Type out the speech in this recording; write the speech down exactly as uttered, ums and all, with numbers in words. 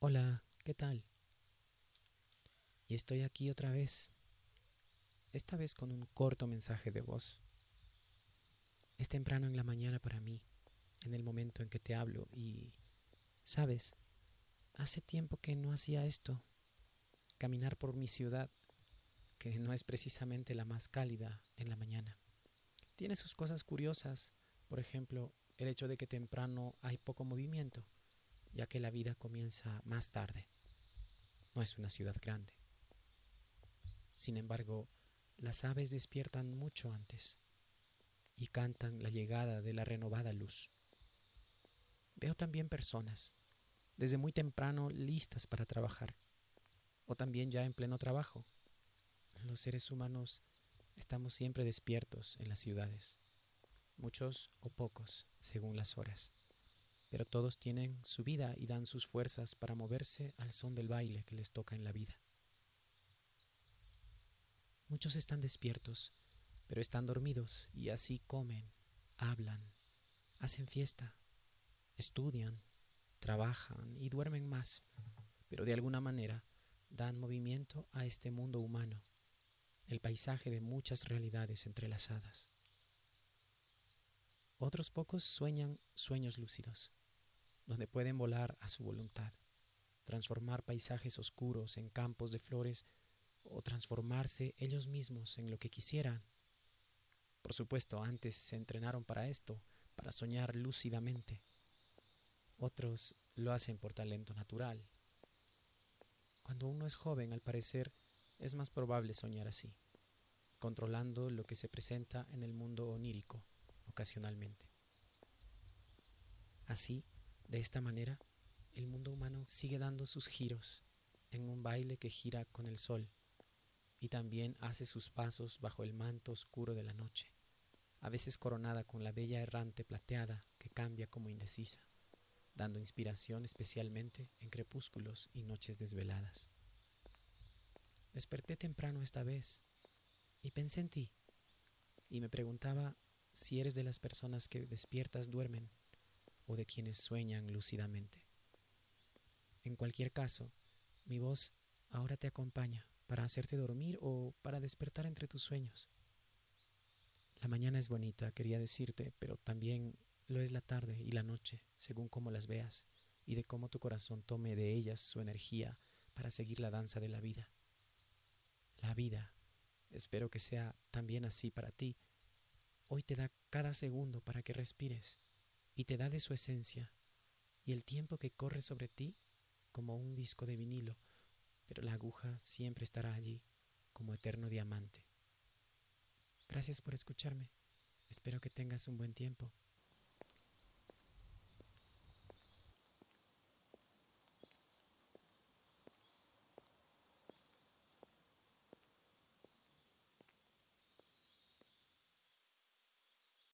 Hola, ¿qué tal? Y estoy aquí otra vez, esta vez con un corto mensaje de voz. Es temprano en la mañana para mí, en el momento en que te hablo y, ¿sabes? Hace tiempo que no hacía esto, caminar por mi ciudad, que no es precisamente la más cálida en la mañana. Tiene sus cosas curiosas, por ejemplo, el hecho de que temprano hay poco movimiento, ya que la vida comienza más tarde. No es una ciudad grande. Sin embargo, las aves despiertan mucho antes y cantan la llegada de la renovada luz. Veo también personas, desde muy temprano listas para trabajar, o también ya en pleno trabajo. Los seres humanos estamos siempre despiertos en las ciudades, muchos o pocos, según las horas. Pero todos tienen su vida y dan sus fuerzas para moverse al son del baile que les toca en la vida. Muchos están despiertos, pero están dormidos y así comen, hablan, hacen fiesta, estudian, trabajan y duermen más, pero de alguna manera dan movimiento a este mundo humano, el paisaje de muchas realidades entrelazadas. Otros pocos sueñan sueños lúcidos, donde pueden volar a su voluntad, transformar paisajes oscuros en campos de flores o transformarse ellos mismos en lo que quisieran. Por supuesto, antes se entrenaron para esto, para soñar lúcidamente. Otros lo hacen por talento natural. Cuando uno es joven, al parecer, es más probable soñar así, controlando lo que se presenta en el mundo onírico. Ocasionalmente. Así, de esta manera, el mundo humano sigue dando sus giros en un baile que gira con el sol y también hace sus pasos bajo el manto oscuro de la noche, a veces coronada con la bella errante plateada que cambia como indecisa, dando inspiración especialmente en crepúsculos y noches desveladas. Desperté temprano esta vez y pensé en ti y me preguntaba si eres de las personas que despiertas duermen o de quienes sueñan lúcidamente. En cualquier caso, mi voz ahora te acompaña para hacerte dormir o para despertar entre tus sueños. La mañana es bonita, quería decirte, pero también lo es la tarde y la noche, según cómo las veas y de cómo tu corazón tome de ellas su energía para seguir la danza de la vida. La vida, espero que sea también así para ti. Hoy te da cada segundo para que respires y te da de su esencia y el tiempo que corre sobre ti como un disco de vinilo, pero la aguja siempre estará allí como eterno diamante. Gracias por escucharme. Espero que tengas un buen tiempo.